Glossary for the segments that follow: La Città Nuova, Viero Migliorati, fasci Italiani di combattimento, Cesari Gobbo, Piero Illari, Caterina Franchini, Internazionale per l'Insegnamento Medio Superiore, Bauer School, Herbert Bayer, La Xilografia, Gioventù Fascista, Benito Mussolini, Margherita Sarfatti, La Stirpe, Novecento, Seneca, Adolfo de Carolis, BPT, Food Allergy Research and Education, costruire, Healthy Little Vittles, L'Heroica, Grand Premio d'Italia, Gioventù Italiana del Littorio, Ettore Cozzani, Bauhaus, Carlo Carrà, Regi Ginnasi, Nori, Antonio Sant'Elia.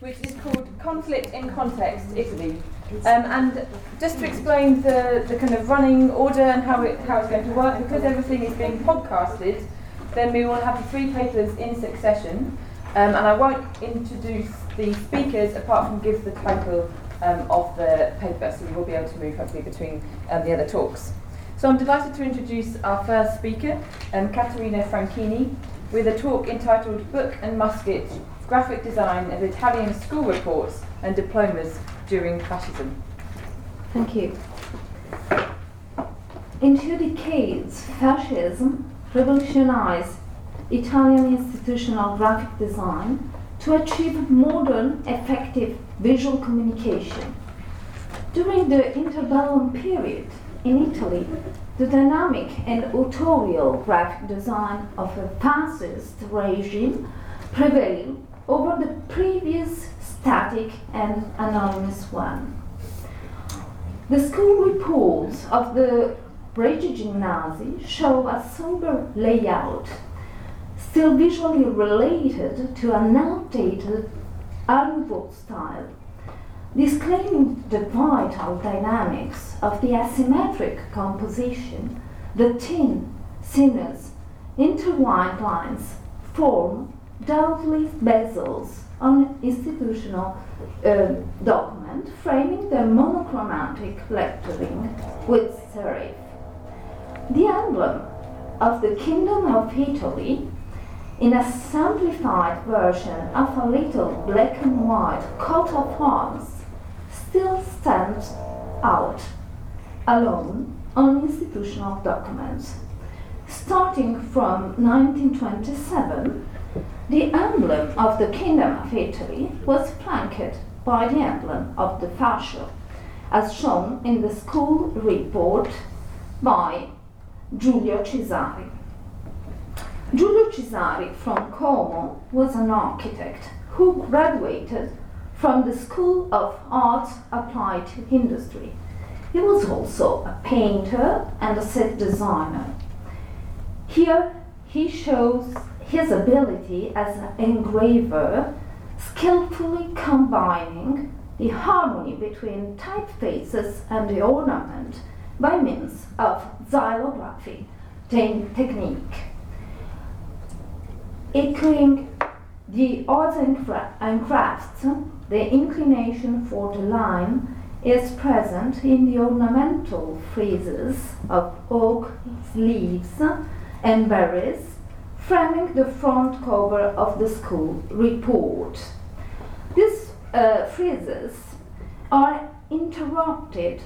which is called Conflict in Context, Italy. And just to explain the kind of running order and how it's going to work, because everything is being podcasted, then we will have the three papers in succession. And I won't introduce the speakers apart from give the title of the paper, so you will be able to move hopefully between the other talks. So I'm delighted to introduce our first speaker, Caterina Franchini, with a talk entitled Book and Musket, Graphic Design of Italian School Reports and Diplomas During Fascism. Thank you. In 2 decades, fascism revolutionized Italian institutional graphic design to achieve modern, effective visual communication. During the interbellum period in Italy, the dynamic and authorial graphic design of a fascist regime prevailed over the previous static and anonymous one. The school reports of the Regi Ginnasi show a sober layout, still visually related to an outdated Art Nouveau style, disclaiming the vital dynamics of the asymmetric composition, the thin, sinuous, intertwined lines form doubtless bezels on institutional document, framing the monochromatic lettering with serif. The emblem of the Kingdom of Italy, in a simplified version of a little black and white coat of arms, still stands out alone on institutional documents. Starting from 1927, the emblem of the Kingdom of Italy was flanked by the emblem of the fascio, as shown in the school report by Giulio Cesari. Giulio Cesari from Como was an architect who graduated from the School of Arts Applied to Industry. He was also a painter and a set designer. Here he shows his ability as an engraver, skillfully combining the harmony between typefaces and the ornament by means of xilography technique, echoing the arts and crafts. The inclination for the line is present in the ornamental friezes of oak leaves and berries, framing the front cover of the school report. These friezes are interrupted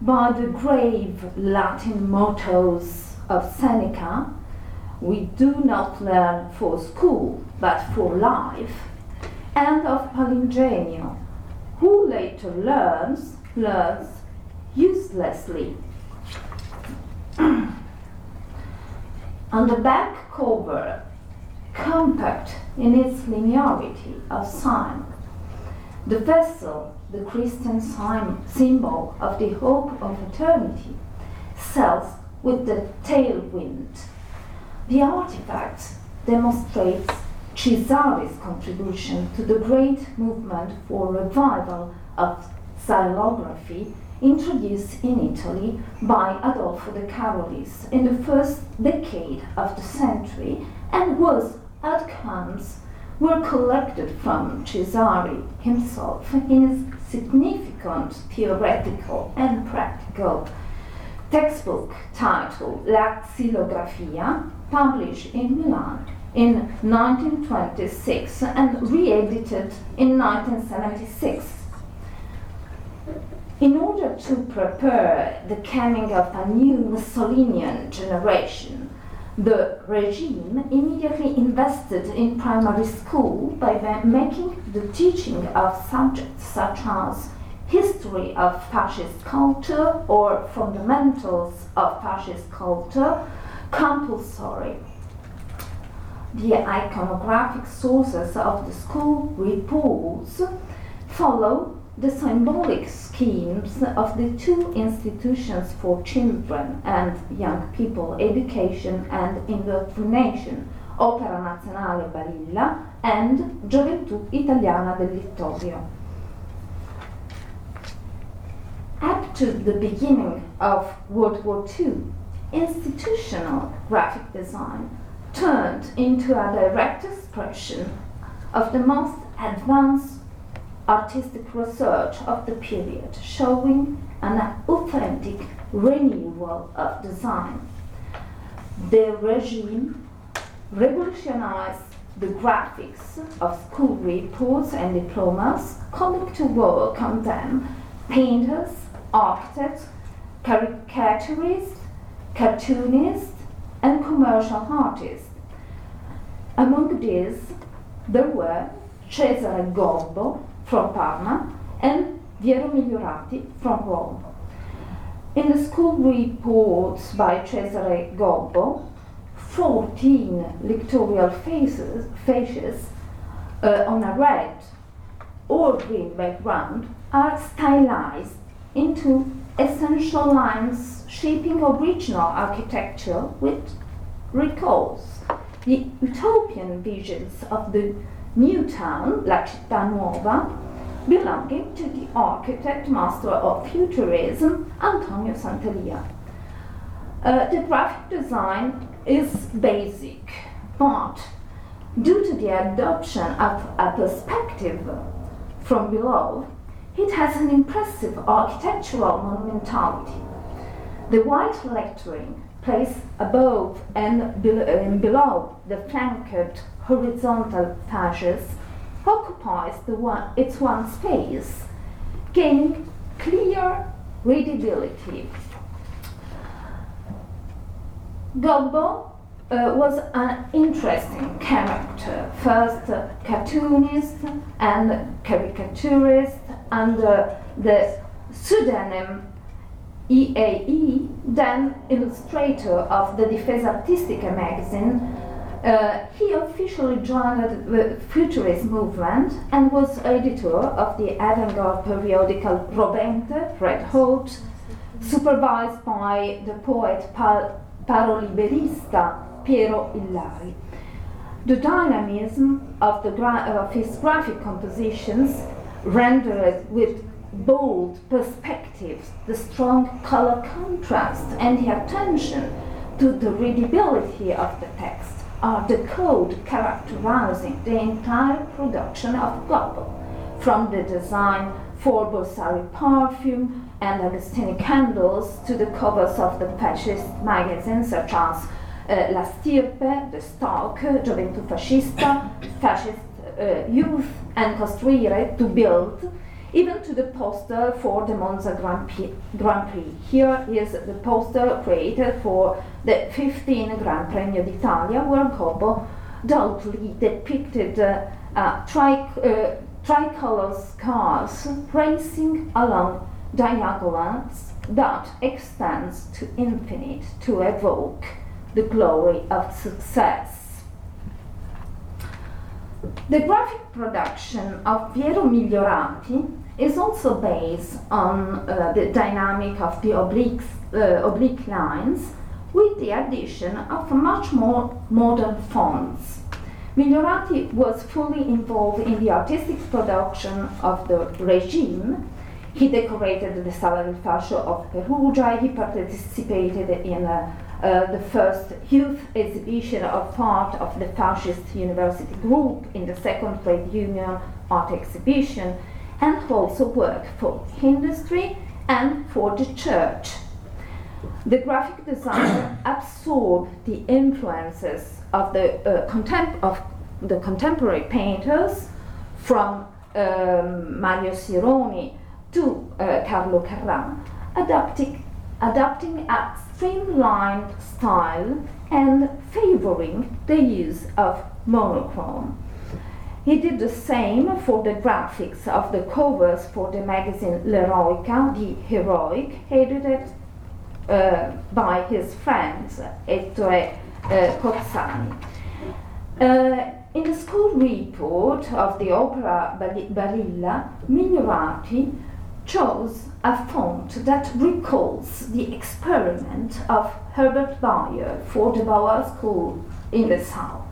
by the grave Latin mottos of Seneca, "We do not learn for school, but for life," and of Palingenio, "Who later learns, learns uselessly." On the back cover, compact in its linearity of sign, the vessel, the Christian symbol of the hope of eternity, sails with the tailwind. The artifact demonstrates Cesari's contribution to the great movement for revival of xilography introduced in Italy by Adolfo de Carolis in the first decade of the century, and whose outcomes were collected from Cesari himself in his significant theoretical and practical textbook titled La Xilografia, published in Milan in 1926 and re-edited in 1976. In order to prepare the coming of a new Mussolinian generation, the regime immediately invested in primary school by making the teaching of subjects such as history of fascist culture or fundamentals of fascist culture compulsory. The iconographic sources of the school reports follow the symbolic schemes of the two institutions for children and young people education and indoctrination, Opera Nazionale Balilla and Gioventù Italiana del Littorio. Up to the beginning of World War II, institutional graphic design turned into a direct expression of the most advanced artistic research of the period, showing an authentic renewal of design. The regime revolutionized the graphics of school reports and diplomas, calling to work on them painters, architects, caricaturists, cartoonists, and commercial artists. Among these, there were Cesari Gobbo from Parma and Viero Migliorati from Rome. In the school reports by Cesare Gobbo, 14 pictorial faces on a red or green background are stylized into essential lines, shaping original architecture which recalls the utopian visions of the new town, La Città Nuova, belonging to the architect master of futurism, Antonio Sant'Elia. The graphic design is basic, but due to the adoption of a perspective from below, it has an impressive architectural monumentality. The white lettering placed above and below the flanked horizontal fascias occupies its one space, gaining clear readability. Gobbo was an interesting character, first cartoonist and caricaturist under the pseudonym EAE, then illustrator of the Difesa Artistica magazine. He officially joined the Futurist movement and was editor of the avant-garde periodical Rovente, Red Hot, supervised by the poet paroliberista Piero Illari. The dynamism of his graphic compositions, rendered with bold perspectives, the strong color contrast, and the attention to the readability of the text are the code characterizing the entire production of Gobbo, from the design for Borsari perfume and Agostini candles to the covers of the fascist magazines such as La Stirpe, The Stalk, Gioventù Fascista, Fascist Youth, and Costruire, To Build, even to the poster for the Monza Grand Prix. Here is the poster created for the 15 Grand Premio d'Italia, where Gobbo doubly depicted tricolor cars racing along diagonals that extends to infinite to evoke the glory of success. The graphic production of Viero Migliorati is also based on the dynamic of the oblique lines, with the addition of much more modern fonts. Migliorati was fully involved in the artistic production of the regime. He decorated the Sala del Fascio of Perugia. He participated in the first youth exhibition of part of the fascist university group in the second trade union art exhibition, and also worked for industry and for the church. The graphic design absorbed the influences of the contemporary painters, from Mario Sironi to Carlo Carrà, adopting a streamlined style and favoring the use of monochrome. He did the same for the graphics of the covers for the magazine L'Heroica, the Heroic, edited by his friends Ettore Cozzani. In the school report of the Opera Balilla, Migliorati chose a font that recalls the experiment of Herbert Bayer for the Bauer School in the South.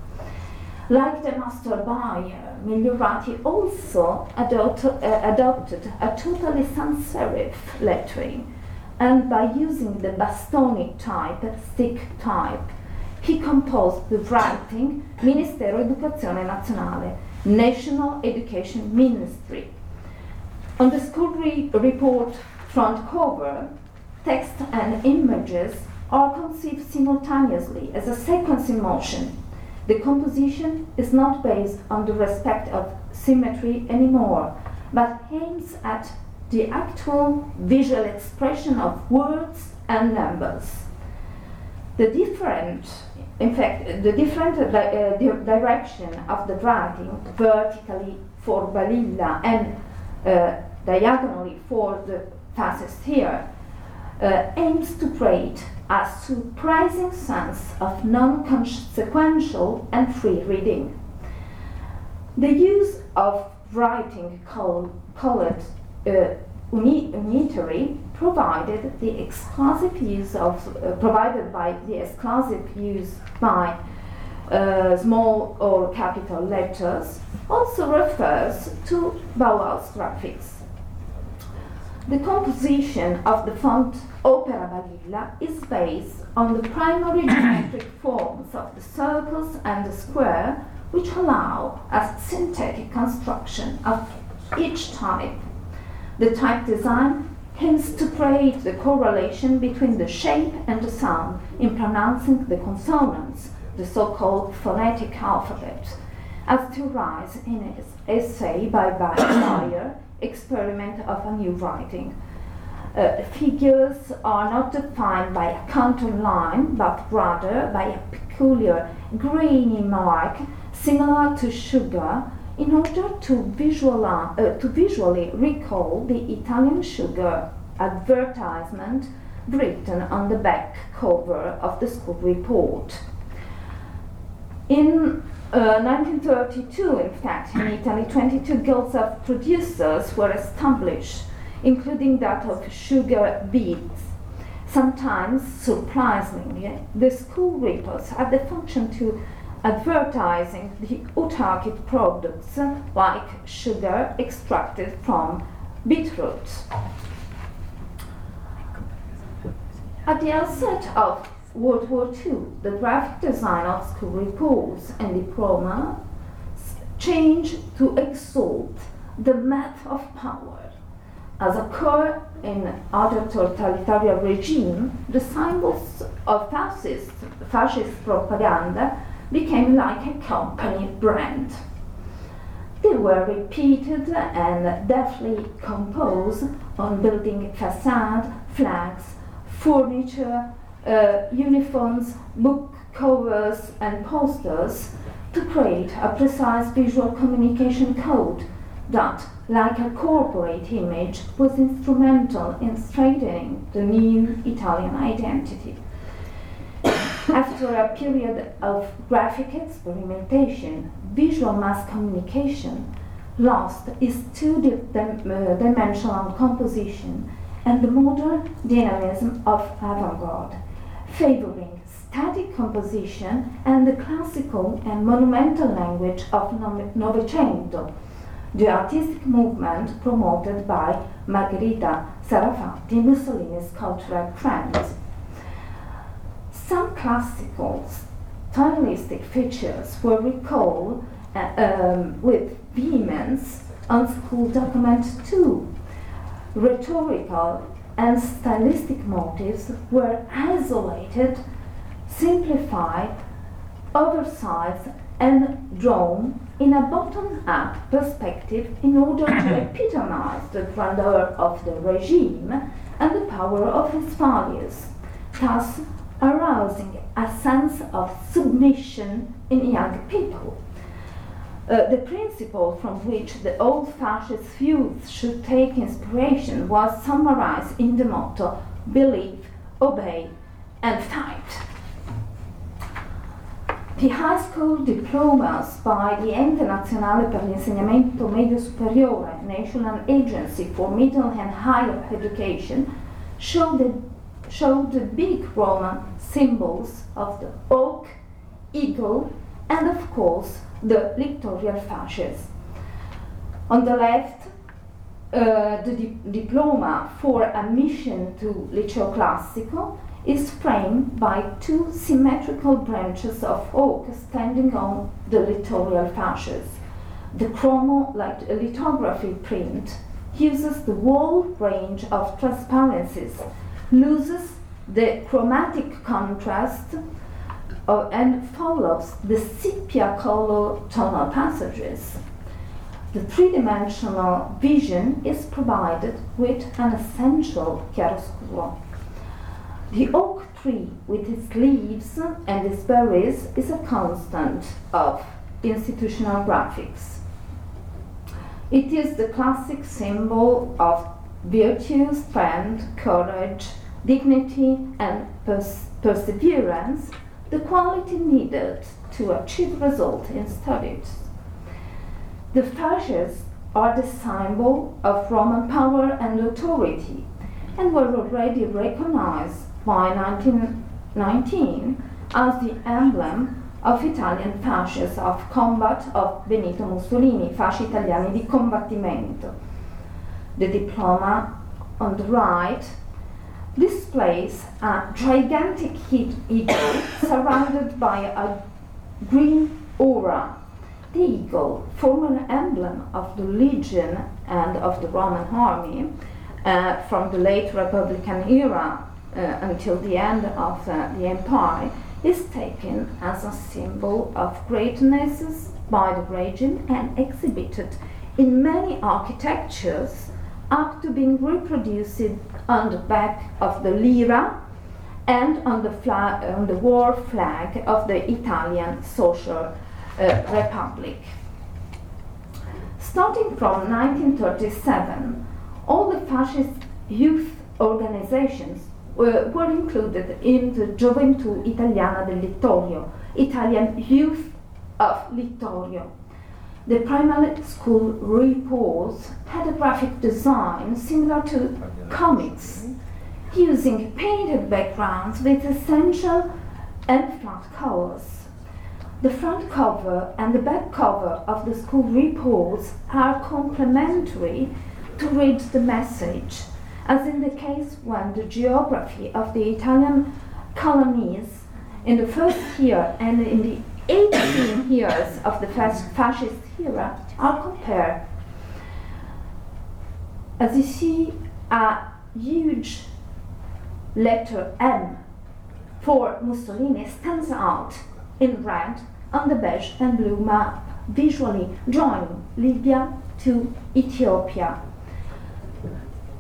Like the master Bayer, Migliorati also adopted a totally sans-serif lettering, and by using the bastoni type, stick type, he composed the writing Ministero Educazione Nazionale, National Education Ministry. On the school report front cover, text and images are conceived simultaneously as a sequence in motion. The composition is not based on the respect of symmetry anymore, but aims at the actual visual expression of words and numbers. The direction of the writing, vertically for Balilla and diagonally for the fascist here, aims to create a surprising sense of non-consequential and free reading. The use of writing colored unitary provided by the exclusive use by small or capital letters also refers to Bauhaus graphics. The composition of the font Opera Balilla is based on the primary geometric forms of the circles and the square, which allow a synthetic construction of each type. The type design hence to create the correlation between the shape and the sound in pronouncing the consonants, the so-called phonetic alphabet, as theorized in his essay by Bayer, Experiment of a New Writing. Figures are not defined by a contour line, but rather by a peculiar grainy mark similar to sugar, in order to visually recall the Italian sugar advertisement written on the back cover of the school report. In 1932, in fact, in Italy, 22 guilds of producers were established, including that of sugar beets. Sometimes, surprisingly, the school reports had the function to advertising the autarkic products like sugar extracted from beetroot. At the outset of World War II, the graphic design of school reports and diploma changed to exalt the myth of power. As occurred in other totalitarian regimes, the symbols of fascist propaganda became like a company brand. They were repeated and deftly composed on building facade, flags, furniture, uniforms, book covers and posters to create a precise visual communication code that, like a corporate image, was instrumental in strengthening the new Italian identity. After a period of graphic experimentation, visual mass communication lost its two-dimensional composition and the modern dynamism of avant-garde, favoring static composition and the classical and monumental language of Novecento, the artistic movement promoted by Margherita Sarfatti, Mussolini's cultural friends. Some classical, stylistic features were recalled with vehemence on school documents too. Rhetorical and stylistic motives were isolated, simplified, oversized, and drawn in a bottom-up perspective in order to epitomize the grandeur of the regime and the power of its values, thus arousing a sense of submission in young people. The principle from which the old fascist views should take inspiration was summarized in the motto "Believe, Obey, and Fight." The high school diplomas by the Internazionale per l'Insegnamento Medio Superiore, National Agency for Middle and Higher Education, showed the big Roman symbols of the oak, eagle, and of course the Littorial Fasces. On the left, the diploma for admission to Liceo Classico is framed by two symmetrical branches of oak standing on the Littorial Fasces. The chromo lithography print uses the whole range of transparencies, loses the chromatic contrast and follows the sepia color tonal passages. The three-dimensional vision is provided with an essential chiaroscuro. The oak tree with its leaves and its berries is a constant of institutional graphics. It is the classic symbol of virtue, strength, courage, dignity, and perseverance, the quality needed to achieve results in studies. The fasces are the symbol of Roman power and authority, and were already recognized by 1919 as the emblem of Italian fasces of combat of Benito Mussolini, fasci Italiani di combattimento. The diploma on the right displays a gigantic eagle surrounded by a green aura. The eagle, former emblem of the legion and of the Roman army from the late Republican era until the end of the empire, is taken as a symbol of greatness by the regime and exhibited in many architectures up to being reproduced on the back of the lira and on the war flag of the Italian Social Republic. Starting from 1937, all the fascist youth organizations were included in the Gioventù Italiana del Littorio, Italian Youth of Littorio. The primary school reports had a graphic design similar to comics, using painted backgrounds with essential and flat colors. The front cover and the back cover of the school reports are complementary to read the message, as in the case when the geography of the Italian colonies in the first year and in the 18 years of the fascist era are compared. As you see, a huge letter M for Mussolini stands out in red on the beige and blue map, visually joining Libya to Ethiopia.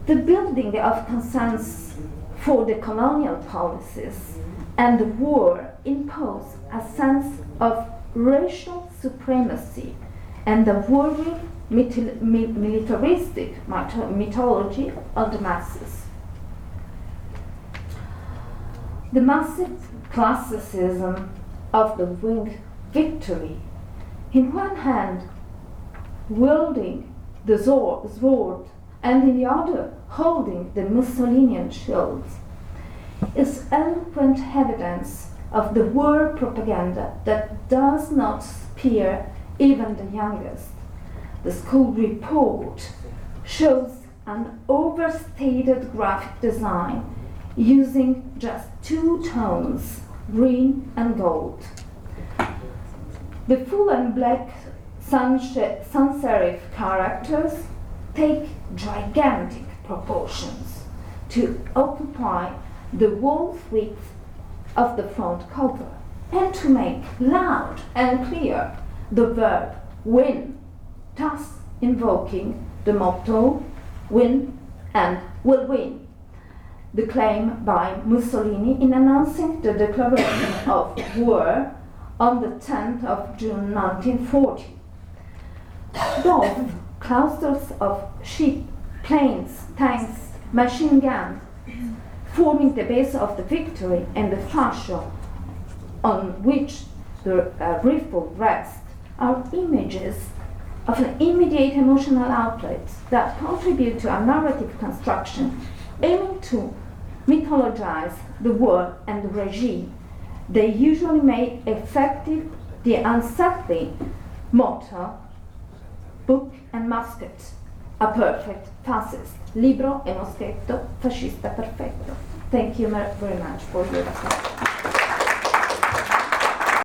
The building of consensus for the colonial policies and the war imposed a sense of racial supremacy and the warrior militaristic mythology of the masses. The massive classicism of the winged victory, in one hand wielding the sword and in the other holding the Mussolinian shields, is eloquent evidence of the war propaganda that does not spare even the youngest. The school report shows an overstated graphic design using just two tones, green and gold. The full and black sans-serif characters take gigantic proportions to occupy the whole width of the front cover and to make loud and clear the verb win, thus invoking the motto win and will win, the claim by Mussolini in announcing the declaration of war on the 10th of June 1940. Both clusters of sheep, planes, tanks, machine guns, forming the base of the victory and the fascio on which the rifle rests, are images of an immediate emotional outlet that contribute to a narrative construction aiming to mythologize the war and the regime. They usually make effective the unsettling mortar, book and musket, a perfect fascist, libro e moschetto, fascista perfetto. Thank you very much for your attention.